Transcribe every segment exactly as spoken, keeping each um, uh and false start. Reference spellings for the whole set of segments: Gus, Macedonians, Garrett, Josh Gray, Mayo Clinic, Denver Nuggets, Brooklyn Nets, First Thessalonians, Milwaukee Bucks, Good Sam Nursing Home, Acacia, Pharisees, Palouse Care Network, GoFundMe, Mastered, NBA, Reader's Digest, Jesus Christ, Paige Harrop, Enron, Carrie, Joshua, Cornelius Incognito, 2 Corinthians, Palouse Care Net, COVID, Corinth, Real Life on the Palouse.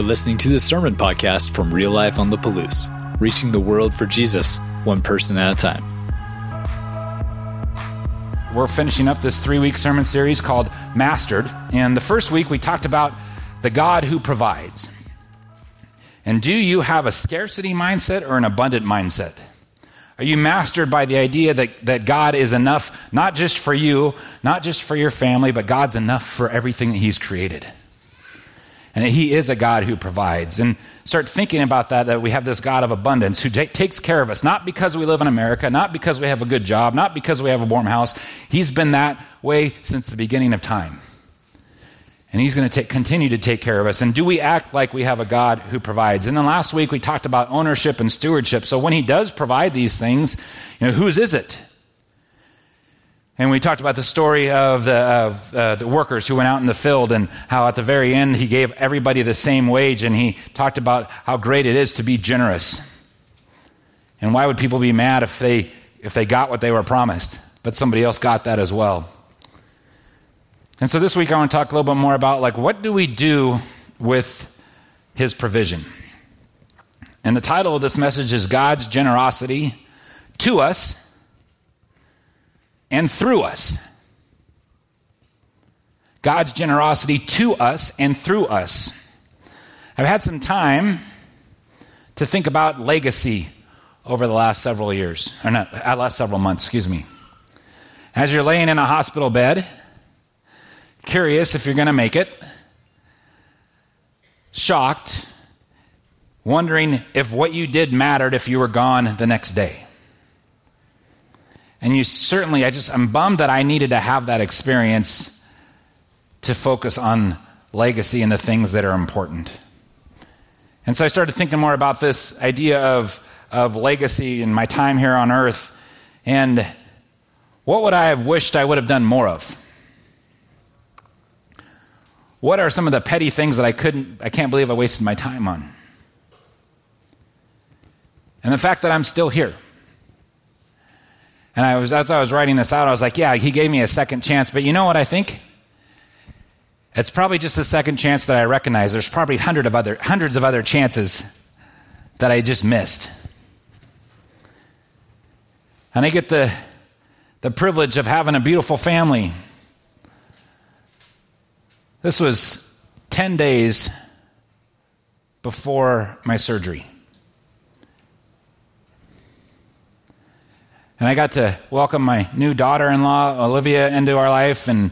You're listening to the Sermon Podcast from Real Life on the Palouse, reaching the world for Jesus, one person at a time. We're finishing up this three-week sermon series called Mastered, and the first week we talked about the God who provides. And do you have a scarcity mindset or an abundant mindset? Are you mastered by the idea that, that God is enough, not just for you, not just for your family, but God's enough for everything that he's created? And that he is a God who provides. And start thinking about that, that we have this God of abundance who t- takes care of us, not because we live in America, not because we have a good job, not because we have a warm house. He's been that way since the beginning of time. And he's going to continue to take care of us. And do we act like we have a God who provides? And then last week we talked about ownership and stewardship. So when he does provide these things, you know, whose is it? And we talked about the story of, the, of uh, the workers who went out in the field and how at the very end he gave everybody the same wage. And he talked about how great it is to be generous. And why would people be mad if they if they got what they were promised, but somebody else got that as well? And so this week I want to talk a little bit more about, like, what do we do with his provision? And the title of this message is God's Generosity to Us and Through Us. God's generosity to us and through us. I've had some time to think about legacy over the last several years, or not, last several months, excuse me. As you're laying in a hospital bed, curious if you're going to make it, shocked, wondering if what you did mattered if you were gone the next day. And you certainly, I just, I'm bummed that I needed to have that experience to focus on legacy and the things that are important. And so I started thinking more about this idea of, of legacy in my time here on earth, and what would I have wished I would have done more of? What are some of the petty things that I couldn't, I can't believe I wasted my time on? And the fact that I'm still here. And I was, as I was writing this out, I was like, yeah, he gave me a second chance. But you know what I think? It's probably just the second chance that I recognize. There's probably hundred of other, hundreds of other chances that I just missed. And I get the, the privilege of having a beautiful family. This was ten days before my surgery. And I got to welcome my new daughter-in-law, Olivia, into our life and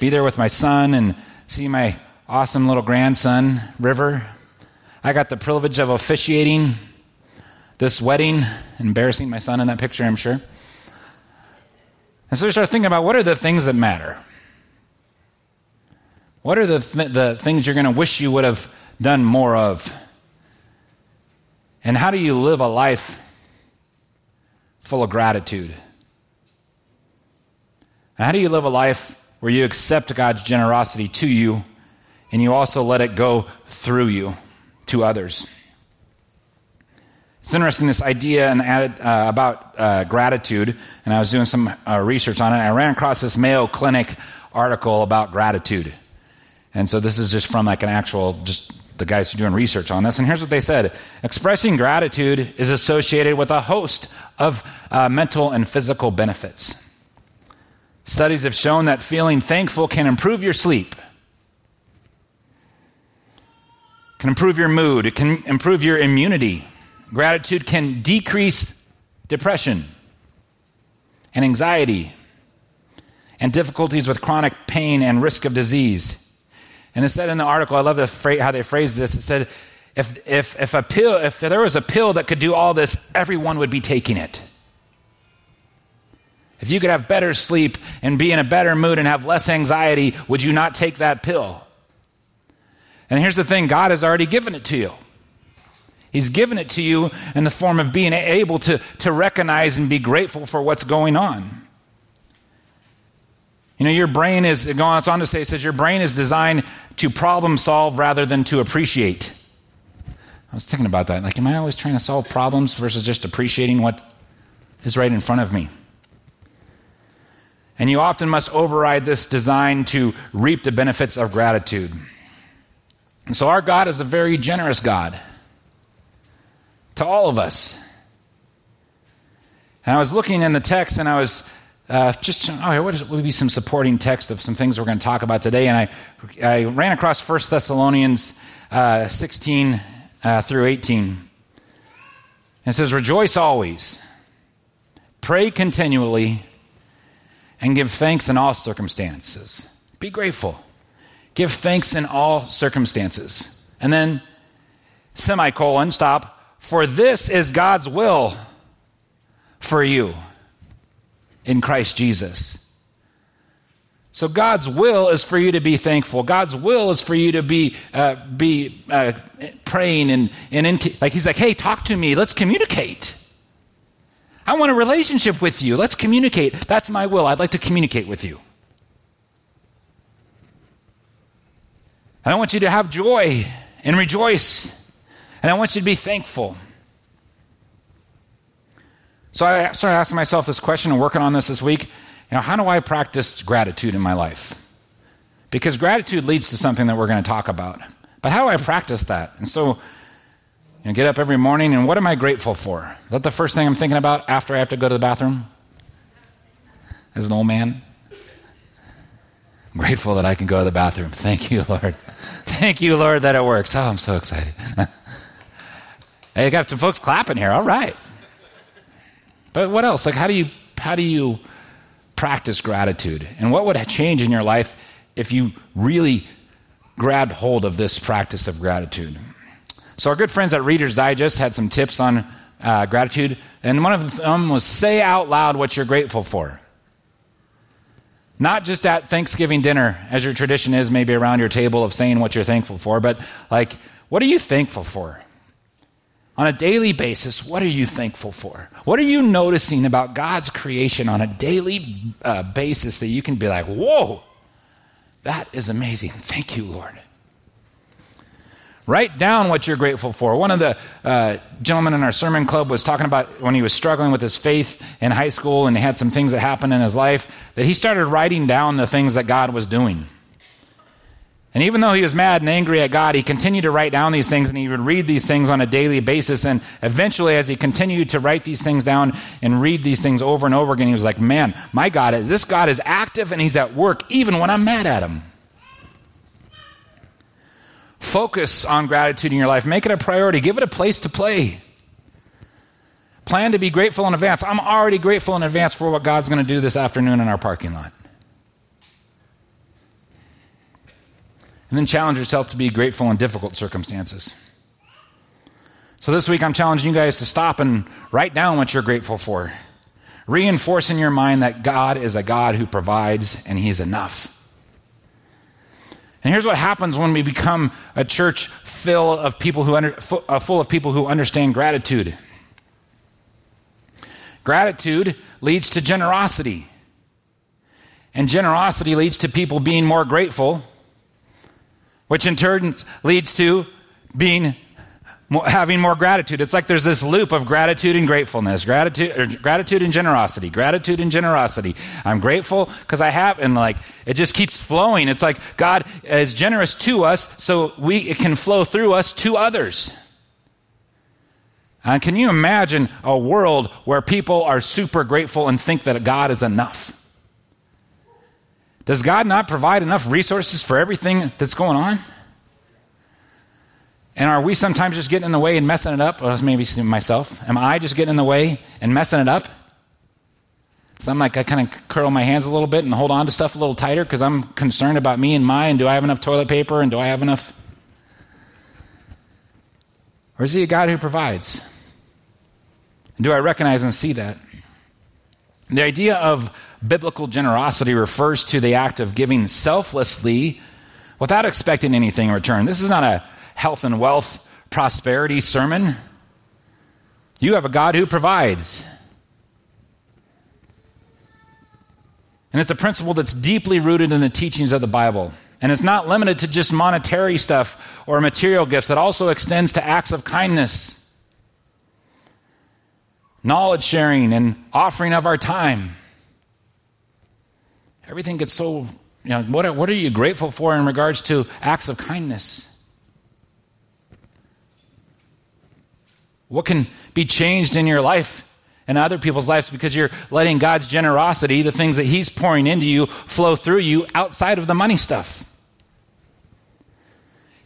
be there with my son and see my awesome little grandson, River. I got the privilege of officiating this wedding, embarrassing my son in that picture, I'm sure. And so we started thinking about, what are the things that matter? What are the th- the things you're going to wish you would have done more of? And how do you live a life full of gratitude? And how do you live a life where you accept God's generosity to you and you also let it go through you to others? It's interesting, this idea and added, uh, about uh, gratitude, and I was doing some uh, research on it. I ran across this Mayo Clinic article about gratitude. And so this is just from like an actual, just the guys who are doing research on this. And here's what they said. Expressing gratitude is associated with a host of uh, mental and physical benefits. Studies have shown that feeling thankful can improve your sleep, can improve your mood, it can improve your immunity. Gratitude can decrease depression and anxiety and difficulties with chronic pain and risk of disease. And it said in the article, I love the phrase, how they phrased this. It said, if if if a pill, if there was a pill that could do all this, everyone would be taking it. If you could have better sleep and be in a better mood and have less anxiety, would you not take that pill? And here's the thing, God has already given it to you. He's given it to you in the form of being able to, to recognize and be grateful for what's going on. You know, your brain is, it goes on to say, it says your brain is designed to problem solve rather than to appreciate. I was thinking about that. Like, am I always trying to solve problems versus just appreciating what is right in front of me? And you often must override this design to reap the benefits of gratitude. And so our God is a very generous God to all of us. And I was looking in the text, and I was uh, just, oh, what, is, what would be some supporting text of some things we're going to talk about today? And I, I ran across First Thessalonians uh, sixteen uh, through eighteen. It says, "Rejoice always, pray continually, and give thanks in all circumstances." Be grateful. Give thanks in all circumstances. And then, semicolon, stop. "For this is God's will for you in Christ Jesus." So God's will is for you to be thankful. God's will is for you to be uh, be uh, praying and and in, like he's like, hey, talk to me. Let's communicate. I want a relationship with you. Let's communicate. That's my will. I'd like to communicate with you. And I want you to have joy and rejoice, and I want you to be thankful. So I started asking myself this question and working on this this week. You know, how do I practice gratitude in my life? Because gratitude leads to something that we're going to talk about. But how do I practice that? And so, you know, get up every morning, and what am I grateful for? Is that the first thing I'm thinking about after I have to go to the bathroom? As an old man, I'm grateful that I can go to the bathroom. Thank you, Lord. Thank you, Lord, that it works. Oh, I'm so excited. Hey, I got some folks clapping here. All right. But what else? Like, how do you how do you practice gratitude? And what would change in your life if you really grabbed hold of this practice of gratitude? So our good friends at Reader's Digest had some tips on uh, gratitude, and one of them was say out loud what you're grateful for. Not just at Thanksgiving dinner, as your tradition is maybe around your table of saying what you're thankful for, but like, what are you thankful for? On a daily basis, what are you thankful for? What are you noticing about God's creation on a daily uh, basis that you can be like, whoa, that is amazing. Thank you, Lord. Write down what you're grateful for. One of the uh, gentlemen in our sermon club was talking about when he was struggling with his faith in high school and he had some things that happened in his life, that he started writing down the things that God was doing. And even though he was mad and angry at God, he continued to write down these things, and he would read these things on a daily basis. And eventually, as he continued to write these things down and read these things over and over again, he was like, man, my God, this God is active and he's at work even when I'm mad at him. Focus on gratitude in your life. Make it a priority. Give it a place to play. Plan to be grateful in advance. I'm already grateful in advance for what God's going to do this afternoon in our parking lot. And then challenge yourself to be grateful in difficult circumstances. So this week I'm challenging you guys to stop and write down what you're grateful for. Reinforce in your mind that God is a God who provides and he's enough. And here's what happens when we become a church full of people who under, full of people who understand gratitude. Gratitude leads to generosity. And generosity leads to people being more grateful, which in turn leads to being having more gratitude. It's like there's this loop of gratitude and gratefulness, gratitude, gratitude and generosity, gratitude and generosity. I'm grateful because I have, and like it just keeps flowing. It's like God is generous to us, so we it can flow through us to others. And can you imagine a world where people are super grateful and think that God is enough? Does God not provide enough resources for everything that's going on? And are we sometimes just getting in the way and messing it up? Well, maybe myself. Am I just getting in the way and messing it up? So I'm like, I kind of curl my hands a little bit and hold on to stuff a little tighter because I'm concerned about me and mine. Do I have enough toilet paper and do I have enough? Or is he a God who provides? And do I recognize and see that? The idea of biblical generosity refers to the act of giving selflessly without expecting anything in return. This is not a health and wealth prosperity sermon. You have a God who provides. And it's a principle that's deeply rooted in the teachings of the Bible. And it's not limited to just monetary stuff or material gifts. It also extends to acts of kindness, knowledge sharing, and offering of our time. Everything gets so, you know, what are, what are you grateful for in regards to acts of kindness? What can be changed in your life and other people's lives because you're letting God's generosity, the things that he's pouring into you, flow through you outside of the money stuff?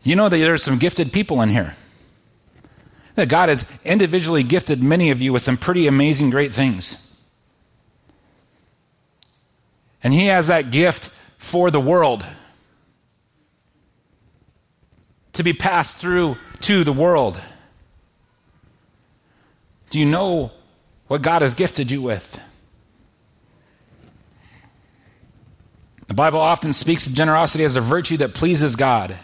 You know that there's some gifted people in here. That God has individually gifted many of you with some pretty amazing, great things. And he has that gift for the world, to be passed through to the world. Do you know what God has gifted you with? The Bible often speaks of generosity as a virtue that pleases God.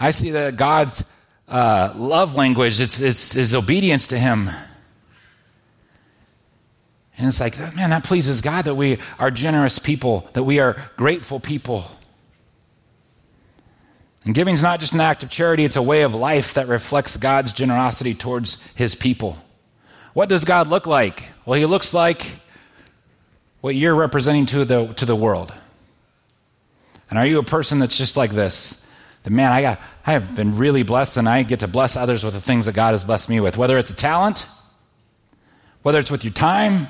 I see that God's uh, love language, it's, it's his obedience to him. And it's like, man, that pleases God that we are generous people, that we are grateful people. And giving is not just an act of charity, it's a way of life that reflects God's generosity towards his people. What does God look like? Well, he looks like what you're representing to the to the world. And are you a person that's just like this? That, man, I got, I have been really blessed, and I get to bless others with the things that God has blessed me with, whether it's a talent, whether it's with your time,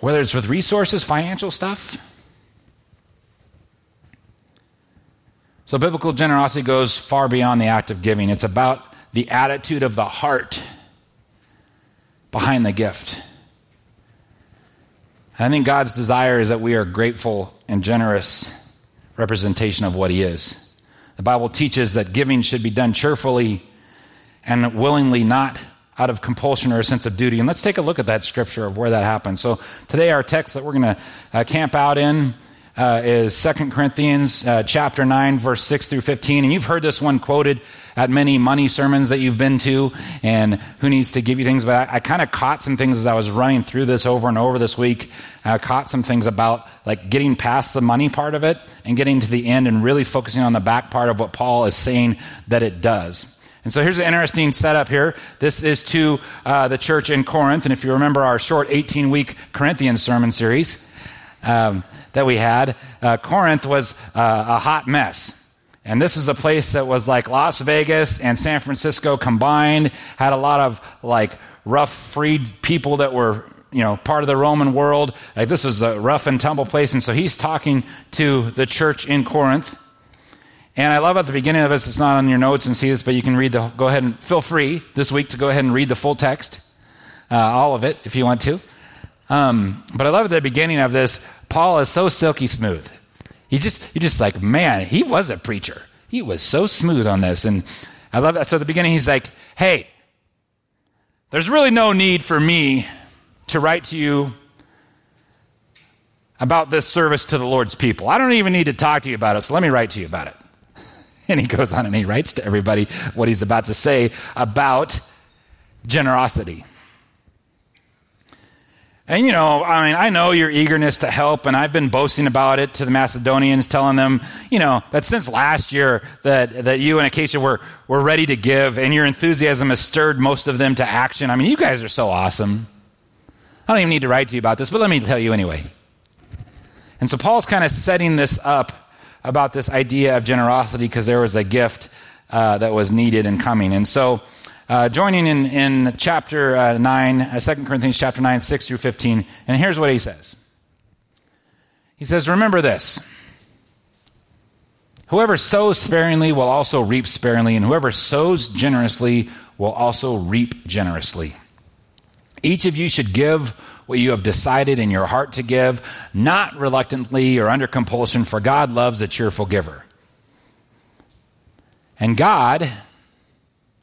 whether it's with resources, financial stuff. So biblical generosity goes far beyond the act of giving. It's about the attitude of the heart behind the gift. And I think God's desire is that we are grateful and generous representation of what he is. The Bible teaches that giving should be done cheerfully and willingly, not out of compulsion or a sense of duty. And let's take a look at that scripture of where that happens. So today our text that we're going to uh, camp out in Uh, is Second Corinthians uh, chapter nine, verse six through fifteen. And you've heard this one quoted at many money sermons that you've been to, and who needs to give you things. But I, I kind of caught some things as I was running through this over and over this week. I caught some things about like getting past the money part of it and getting to the end and really focusing on the back part of what Paul is saying that it does. And so here's an interesting setup here. This is to uh, the church in Corinth. And if you remember our short eighteen-week Corinthians sermon series, Um, that we had, uh, Corinth was uh, a hot mess. And this was a place that was like Las Vegas and San Francisco combined, had a lot of like rough, freed people that were, you know, part of the Roman world. Like this was a rough and tumble place. And so he's talking to the church in Corinth. And I love at the beginning of this, it's not on your notes and see this, but you can read the, go ahead and feel free this week to go ahead and read the full text, uh, all of it if you want to. Um, but I love at the beginning of this, Paul is so silky smooth. He just, you're just like, man, he was a preacher. He was so smooth on this. And I love that. So at the beginning, he's like, hey, there's really no need for me to write to you about this service to the Lord's people. I don't even need to talk to you about it, so let me write to you about it. And he goes on and he writes to everybody what he's about to say about generosity. And, you know, I mean, I know your eagerness to help, and I've been boasting about it to the Macedonians, telling them, you know, that since last year that, that you and Acacia were, were ready to give, and your enthusiasm has stirred most of them to action. I mean, you guys are so awesome. I don't even need to write to you about this, but let me tell you anyway. And so Paul's kind of setting this up about this idea of generosity because there was a gift uh, that was needed and coming. And so... Uh, joining in, in chapter uh, nine, uh, Second Corinthians chapter nine, six through fifteen. And here's what he says. He says, remember this. Whoever sows sparingly will also reap sparingly, and whoever sows generously will also reap generously. Each of you should give what you have decided in your heart to give, not reluctantly or under compulsion, for God loves a cheerful giver. And God...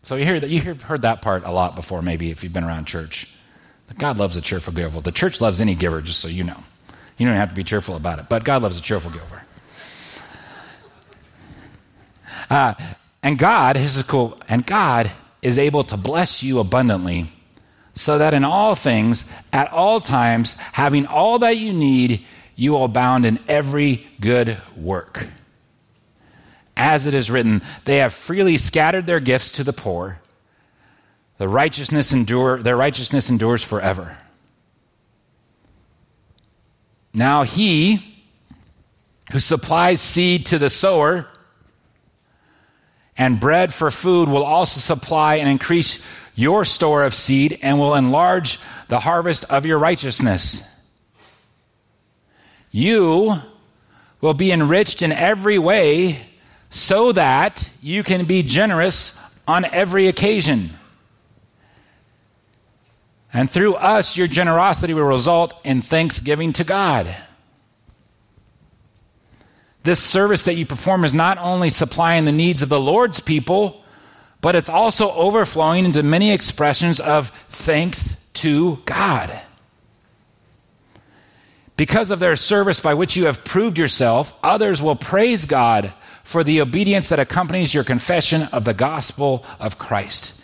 So you hear that you've heard that part a lot before, maybe if you've been around church. But God loves a cheerful giver. The church loves any giver, just so you know. You don't have to be cheerful about it, but God loves a cheerful giver. Uh, and God, this is cool, and God is able to bless you abundantly, so that in all things, at all times, having all that you need, you will abound in every good work. As it is written, they have freely scattered their gifts to the poor. The righteousness endure, their righteousness endures forever. Now he who supplies seed to the sower and bread for food will also supply and increase your store of seed and will enlarge the harvest of your righteousness. You will be enriched in every way so that you can be generous on every occasion. And through us, your generosity will result in thanksgiving to God. This service that you perform is not only supplying the needs of the Lord's people, but it's also overflowing into many expressions of thanks to God. Because of their service by which you have proved yourself, others will praise God for the obedience that accompanies your confession of the gospel of Christ,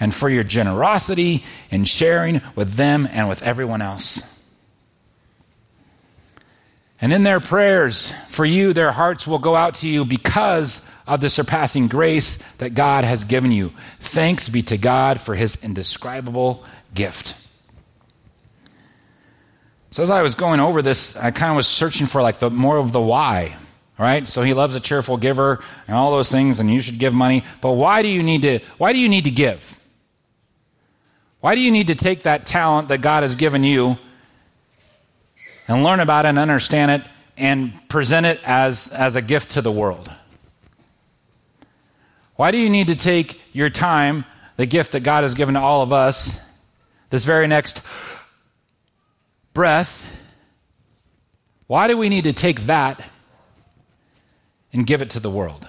and for your generosity in sharing with them and with everyone else. And in their prayers for you, their hearts will go out to you because of the surpassing grace that God has given you. Thanks be to God for his indescribable gift. So as I was going over this, I kind of was searching for like the more of the why, right? So he loves a cheerful giver and all those things, and you should give money. But why do you need to, why do you need to give? Why do you need to take that talent that God has given you and learn about it and understand it and present it as, as a gift to the world? Why do you need to take your time, the gift that God has given to all of us, this very next breath? Why do we need to take that and give it to the world?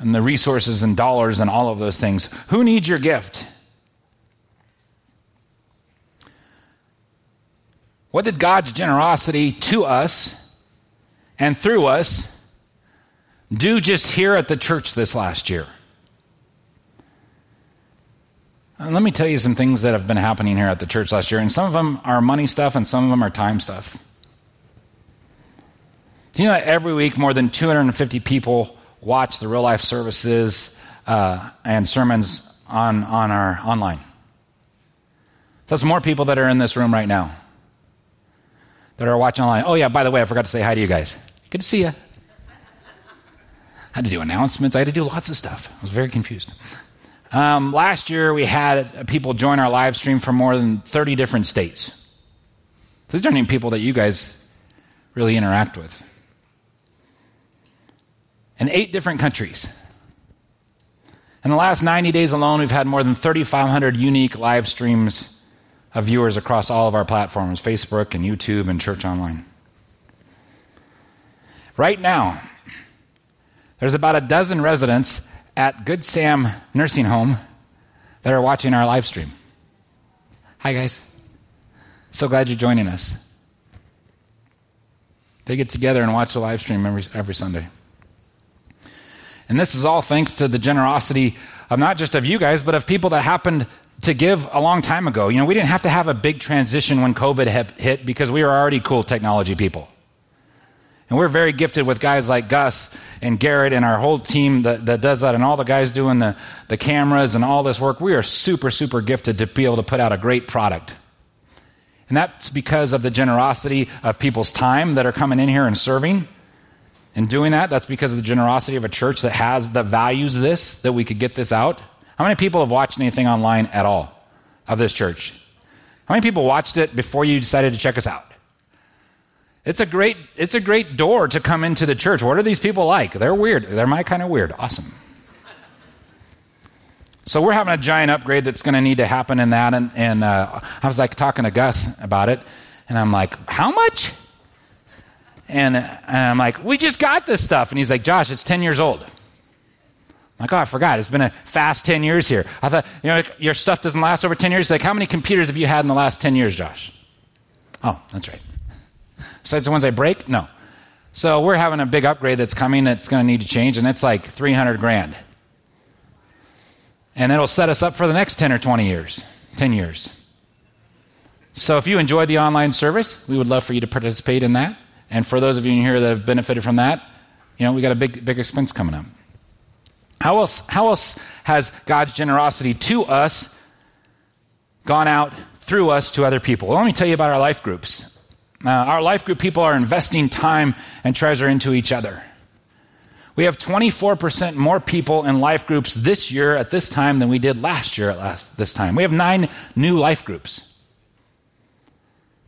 And the resources and dollars and all of those things. Who needs your gift? What did God's generosity to us and through us do just here at the church this last year? And let me tell you some things that have been happening here at the church last year, and some of them are money stuff and some of them are time stuff. Do you know that every week more than two hundred fifty people watch the real life services uh, and sermons on, on our online? That's more people that are in this room right now that are watching online. Oh yeah, by the way, I forgot to say hi to you guys. Good to see you. I had to do announcements. I had to do lots of stuff. I was very confused. Um, last year we had people join our live stream from more than thirty different states. These aren't even people that you guys really interact with. In eight different countries. In the last ninety days alone, we've had more than thirty-five hundred unique live streams of viewers across all of our platforms, Facebook and YouTube and Church Online. Right now, there's about a dozen residents at Good Sam Nursing Home that are watching our live stream. Hi, guys. So glad you're joining us. They get together and watch the live stream every, every Sunday. And this is all thanks to the generosity of not just of you guys, but of people that happened to give a long time ago. You know, we didn't have to have a big transition when COVID hit because we were already cool technology people. And we're very gifted with guys like Gus and Garrett and our whole team that, that does that, and all the guys doing the, the cameras and all this work. We are super, super gifted to be able to put out a great product. And that's because of the generosity of people's time that are coming in here and serving. In doing that, that's because of the generosity of a church that has, that values this, that we could get this out. How many people have watched anything online at all of this church? How many people watched it before you decided to check us out? It's a great, it's a great door to come into the church. What are these people like? They're weird. They're my kind of weird. Awesome. So we're having a giant upgrade that's going to need to happen in that. And, and uh, I was like talking to Gus about it, and I'm like, how much? And, and I'm like, we just got this stuff. And he's like, Josh, it's ten years old. I'm like, oh, I forgot. It's been a fast ten years here. I thought, you know, your stuff doesn't last over ten years. He's like, how many computers have you had in the last ten years, Josh? Oh, that's right. Besides the ones I break? No. So we're having a big upgrade that's coming that's going to need to change, and it's like three hundred grand. And it'll set us up for the next ten or twenty years, ten years. So if you enjoy the online service, we would love for you to participate in that. And for those of you in here that have benefited from that, you know, we got a big, big expense coming up. How else, how else has God's generosity to us gone out through us to other people? Well, let me tell you about our life groups. Uh, our life group people are investing time and treasure into each other. We have twenty-four percent more people in life groups this year at this time than we did last year at last, this time. We have nine new life groups.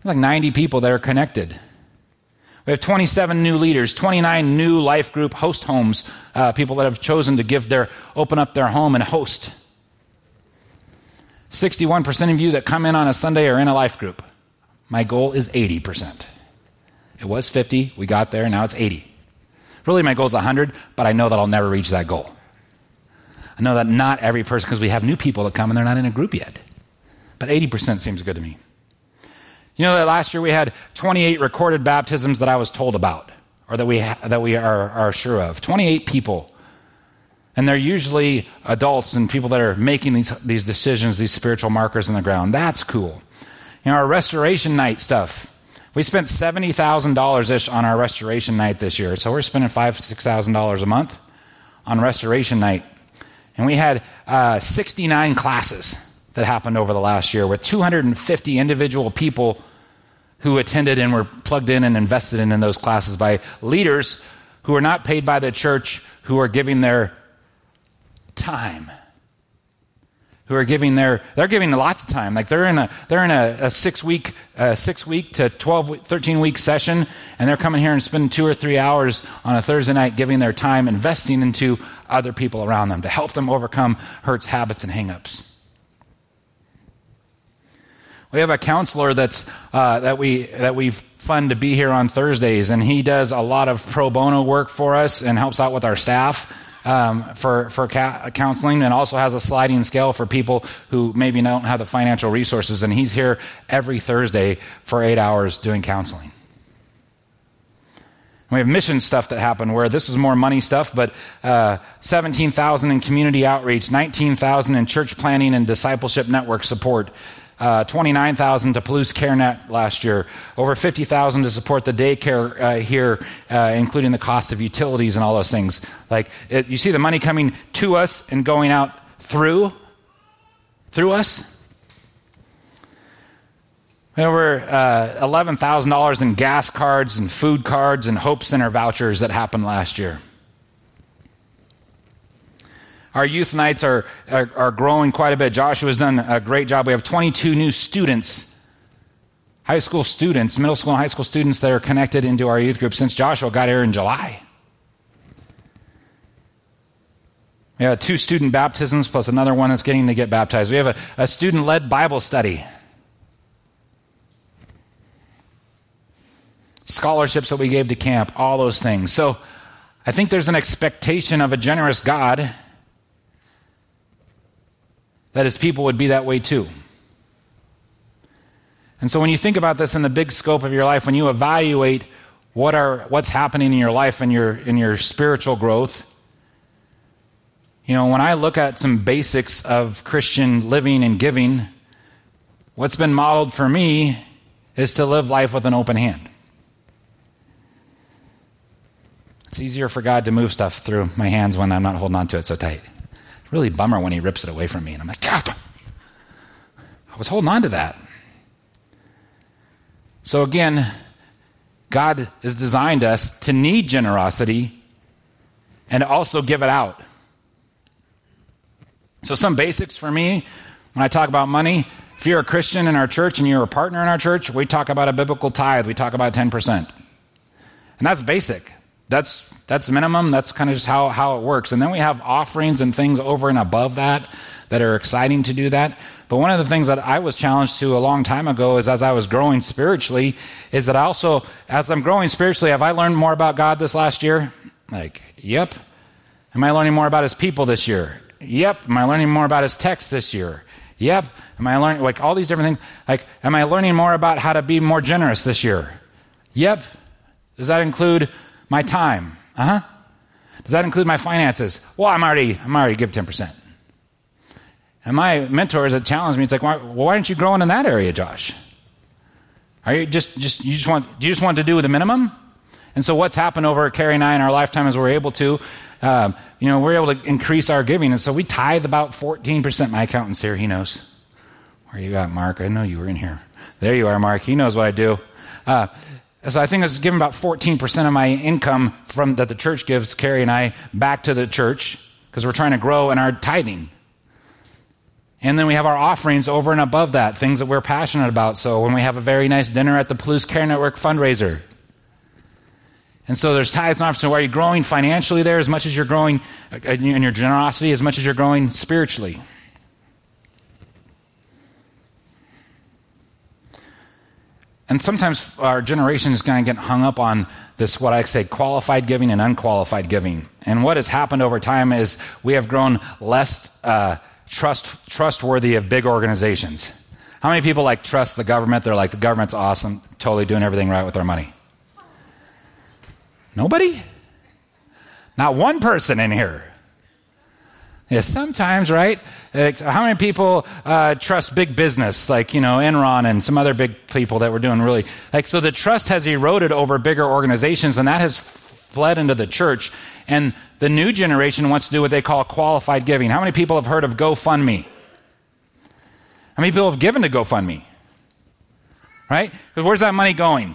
Like ninety people that are connected. We have twenty-seven new leaders, twenty-nine new life group host homes, uh, people that have chosen to give their, open up their home and host. sixty-one percent of you that come in on a Sunday are in a life group. My goal is eighty percent. It was fifty, we got there, now it's eighty. Really, my goal is one hundred, but I know that I'll never reach that goal. I know that not every person, because we have new people that come and they're not in a group yet. But eighty percent seems good to me. You know that last year we had twenty-eight recorded baptisms that I was told about, or that we ha- that we are, are sure of. twenty-eight people. And they're usually adults and people that are making these, these decisions, these spiritual markers in the ground. That's cool. You know, our restoration night stuff. We spent seventy thousand dollars-ish on our restoration night this year. So we're spending five thousand dollars, six thousand dollars a month on restoration night. And we had uh, sixty-nine classes that happened over the last year with two hundred fifty individual people who attended and were plugged in and invested in, in those classes by leaders who are not paid by the church, who are giving their time. Who are giving their, they're giving lots of time. Like they're in a, they're in a, a six week, uh, six week to twelve, thirteen week session, and they're coming here and spending two or three hours on a Thursday night giving their time, investing into other people around them to help them overcome hurts, habits, and hangups. We have a counselor that's, uh, that we, that we fund to be here on Thursdays, and he does a lot of pro bono work for us and helps out with our staff. Um, for, for ca- counseling, and also has a sliding scale for people who maybe don't have the financial resources, and he's here every Thursday for eight hours doing counseling. And we have mission stuff that happened where this is more money stuff, but uh, seventeen thousand in community outreach, nineteen thousand in church planning and discipleship network support, uh, twenty-nine thousand to Palouse Care Net last year, over fifty thousand to support the daycare uh, here, uh, including the cost of utilities and all those things. Like it, you see the money coming to us and going out through, through us. Over uh, eleven thousand dollars in gas cards and food cards and Hope Center vouchers that happened last year. Our youth nights are, are are growing quite a bit. Joshua's done a great job. We have twenty-two new students, high school students, middle school and high school students that are connected into our youth group since Joshua got here in July. We have two student baptisms plus another one that's getting to get baptized. We have a, a student-led Bible study. Scholarships that we gave to camp, all those things. So I think there's an expectation of a generous God that his people would be that way too. And so when you think about this in the big scope of your life, when you evaluate what are what's happening in your life and your in your spiritual growth, you know, when I look at some basics of Christian living and giving, what's been modeled for me is to live life with an open hand. It's easier for God to move stuff through my hands when I'm not holding on to it so tight. Really bummer when he rips it away from me, and I'm like, ah! I was holding on to that. So again, God has designed us to need generosity and also give it out. So some basics for me, when I talk about money, if you're a Christian in our church and you're a partner in our church, we talk about a biblical tithe. We talk about ten percent. And that's basic. That's that's minimum. That's kind of just how, how it works. And then we have offerings and things over and above that that are exciting to do that. But one of the things that I was challenged to a long time ago is as I was growing spiritually is that I also, as I'm growing spiritually, have I learned more about God this last year? Like, yep. Am I learning more about his people this year? Yep. Am I learning more about his text this year? Yep. Am I learning, like all these different things? Like, am I learning more about how to be more generous this year? Yep. Does that include my time? Uh-huh. Does that include my finances? Well, I'm already, I'm already give ten percent. And my mentors that challenge me, it's like, why, well, why aren't you growing in that area, Josh? Are you just, just, you just want, you just want to do the minimum? And so what's happened over at Carrie and I in our lifetime is we're able to, um, you know, we're able to increase our giving. And so we tithe about fourteen percent. My accountant's here. He knows. Where you at, Mark? I know you were in here. There you are, Mark. He knows what I do. Uh, so I think I was giving about fourteen percent of my income from that the church gives, Carrie and I, back to the church because we're trying to grow in our tithing. And then we have our offerings over and above that, things that we're passionate about. So when we have a very nice dinner at the Palouse Care Network fundraiser. And so there's tithes and offerings. So are you growing financially there as much as you're growing in your generosity, as much as you're growing spiritually? And sometimes our generation is going to get hung up on this, what I say, qualified giving and unqualified giving. And what has happened over time is we have grown less uh, trust trustworthy of big organizations. How many people like trust the government? They're like, the government's awesome, totally doing everything right with our money. Nobody? Not one person in here. Yeah, sometimes, right? How many people uh, trust big business, like, you know, Enron and some other big people that were doing really, like, so the trust has eroded over bigger organizations, and that has fled into the church. And the new generation wants to do what they call qualified giving. How many people have heard of GoFundMe? How many people have given to GoFundMe? Right? Because where's that money going?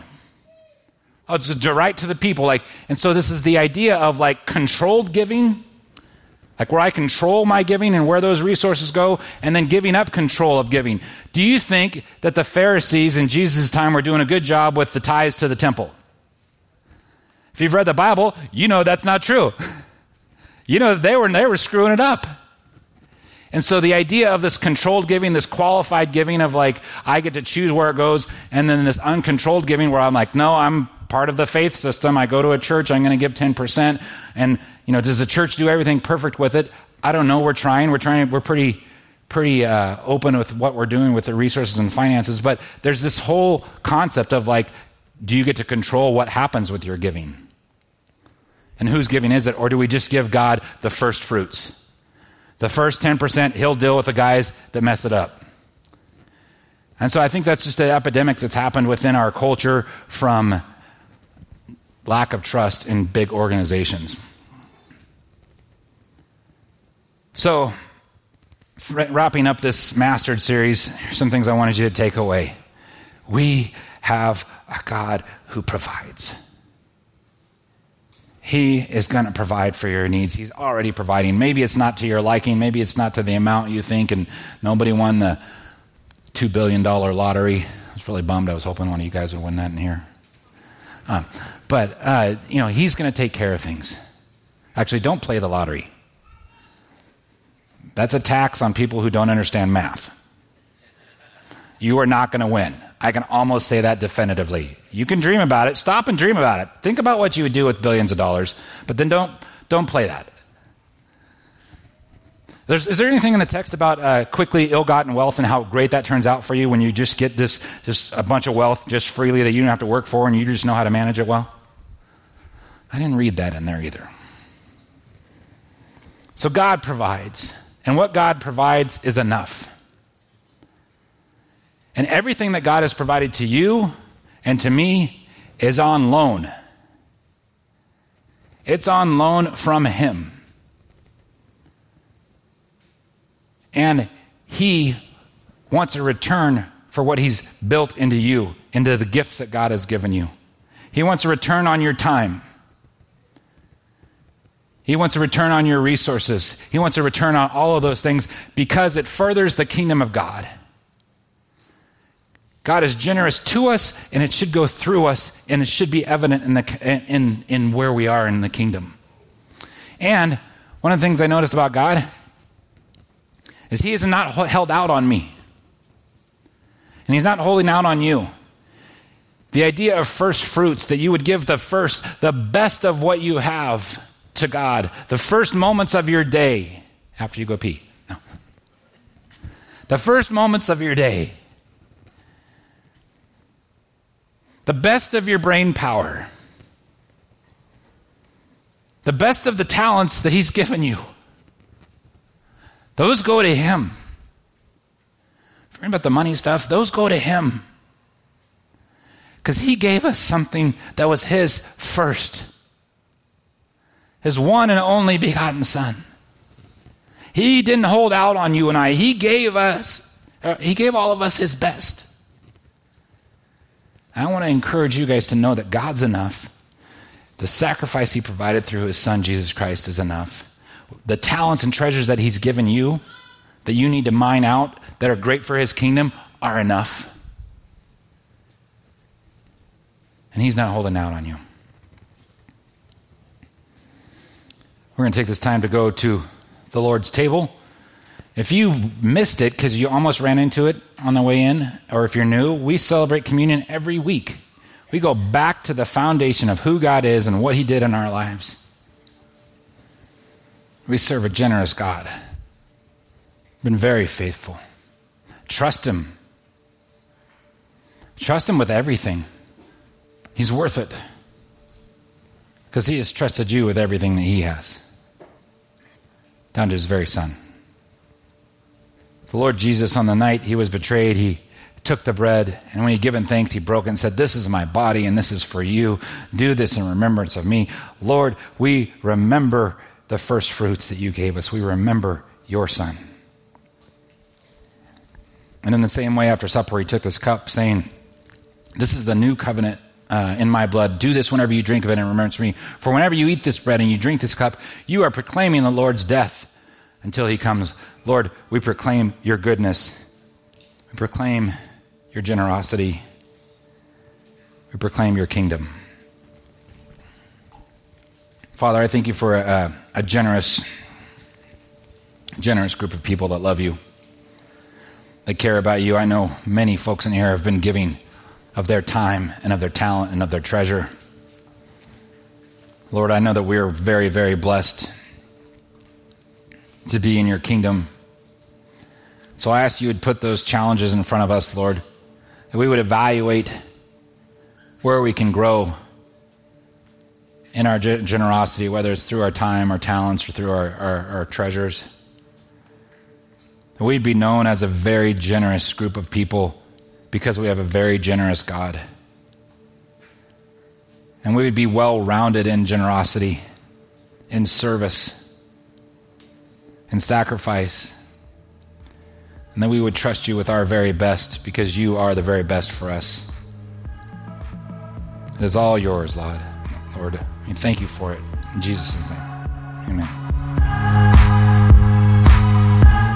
Oh, it's right to the people. Like, and so this is the idea of like controlled giving. Like where I control my giving and where those resources go, and then giving up control of giving. Do you think that the Pharisees in Jesus' time were doing a good job with the tithes to the temple? If you've read the Bible, you know that's not true. You know they were they were screwing it up. And so the idea of this controlled giving, this qualified giving of like, I get to choose where it goes, and then this uncontrolled giving where I'm like, no, I'm part of the faith system. I go to a church, I'm going to give ten percent. And, you know, does the church do everything perfect with it? I don't know. We're trying. We're trying. We're pretty pretty uh, open with what we're doing with the resources and finances. But there's this whole concept of like, do you get to control what happens with your giving? And whose giving is it? Or do we just give God the first fruits? The first ten percent, he'll deal with the guys that mess it up. And so I think that's just an epidemic that's happened within our culture from lack of trust in big organizations. So, wrapping up this Mastered series, here's some things I wanted you to take away. We have a God who provides. He is going to provide for your needs. He's already providing. Maybe it's not to your liking. Maybe it's not to the amount you think, and nobody won the two billion dollars lottery. I was really bummed. I was hoping one of you guys would win that in here. Um, but, uh, you know, he's going to take care of things. Actually, don't play the lottery. That's a tax on people who don't understand math. You are not going to win. I can almost say that definitively. You can dream about it. Stop and dream about it. Think about what you would do with billions of dollars, but then don't don't play that. There's, is there anything in the text about uh, quickly ill-gotten wealth and how great that turns out for you when you just get this, just a bunch of wealth just freely that you don't have to work for and you just know how to manage it well? I didn't read that in there either. So God provides, and what God provides is enough. And everything that God has provided to you and to me is on loan. It's on loan from him. And he wants a return for what he's built into you, into the gifts that God has given you. He wants a return on your time. He wants a return on your resources. He wants a return on all of those things because it furthers the kingdom of God. God is generous to us, and it should go through us, and it should be evident in the in in where we are in the kingdom. And one of the things I noticed about God is he is not held out on me. And he's not holding out on you. The idea of first fruits, that you would give the first, the best of what you have to God, the first moments of your day, after you go pee. No. The first moments of your day. The best of your brain power. The best of the talents that he's given you. Those go to him. Forget about the money stuff. Those go to him. Because he gave us something that was his first. His one and only begotten son. He didn't hold out on you and I. He gave us, uh, he gave all of us his best. I want to encourage you guys to know that God's enough. The sacrifice he provided through his son, Jesus Christ, is enough. The talents and treasures that he's given you, that you need to mine out, that are great for his kingdom, are enough. And he's not holding out on you. We're going to take this time to go to the Lord's table. If you missed it because you almost ran into it on the way in, or if you're new, we celebrate communion every week. We go back to the foundation of who God is and what he did in our lives. We serve a generous God. Been very faithful. Trust him. Trust him with everything. He's worth it. Because he has trusted you with everything that he has. Down to his very son. The Lord Jesus, on the night he was betrayed, he took the bread, and when he had given thanks, he broke it and said, "This is my body, and this is for you. Do this in remembrance of me." Lord, we remember the first fruits that you gave us. We remember your son. And in the same way, after supper, he took this cup, saying, "This is the new covenant uh, in my blood. Do this whenever you drink of it in remembrance of me. For whenever you eat this bread and you drink this cup, you are proclaiming the Lord's death until he comes." Lord, we proclaim your goodness. We proclaim your generosity. We proclaim your kingdom. Father, I thank you for a, a generous, generous group of people that love you, that care about you. I know many folks in here have been giving of their time and of their talent and of their treasure. Lord, I know that we are very, very blessed to be in your kingdom. So I ask you would put those challenges in front of us, Lord, that we would evaluate where we can grow in our ge- generosity, whether it's through our time, our talents, or through our, our, our treasures. That we'd be known as a very generous group of people because we have a very generous God. And we would be well-rounded in generosity, in service, in sacrifice, and that we would trust you with our very best because you are the very best for us. It is all yours, Lord. Lord, we thank you for it. In Jesus' name, amen.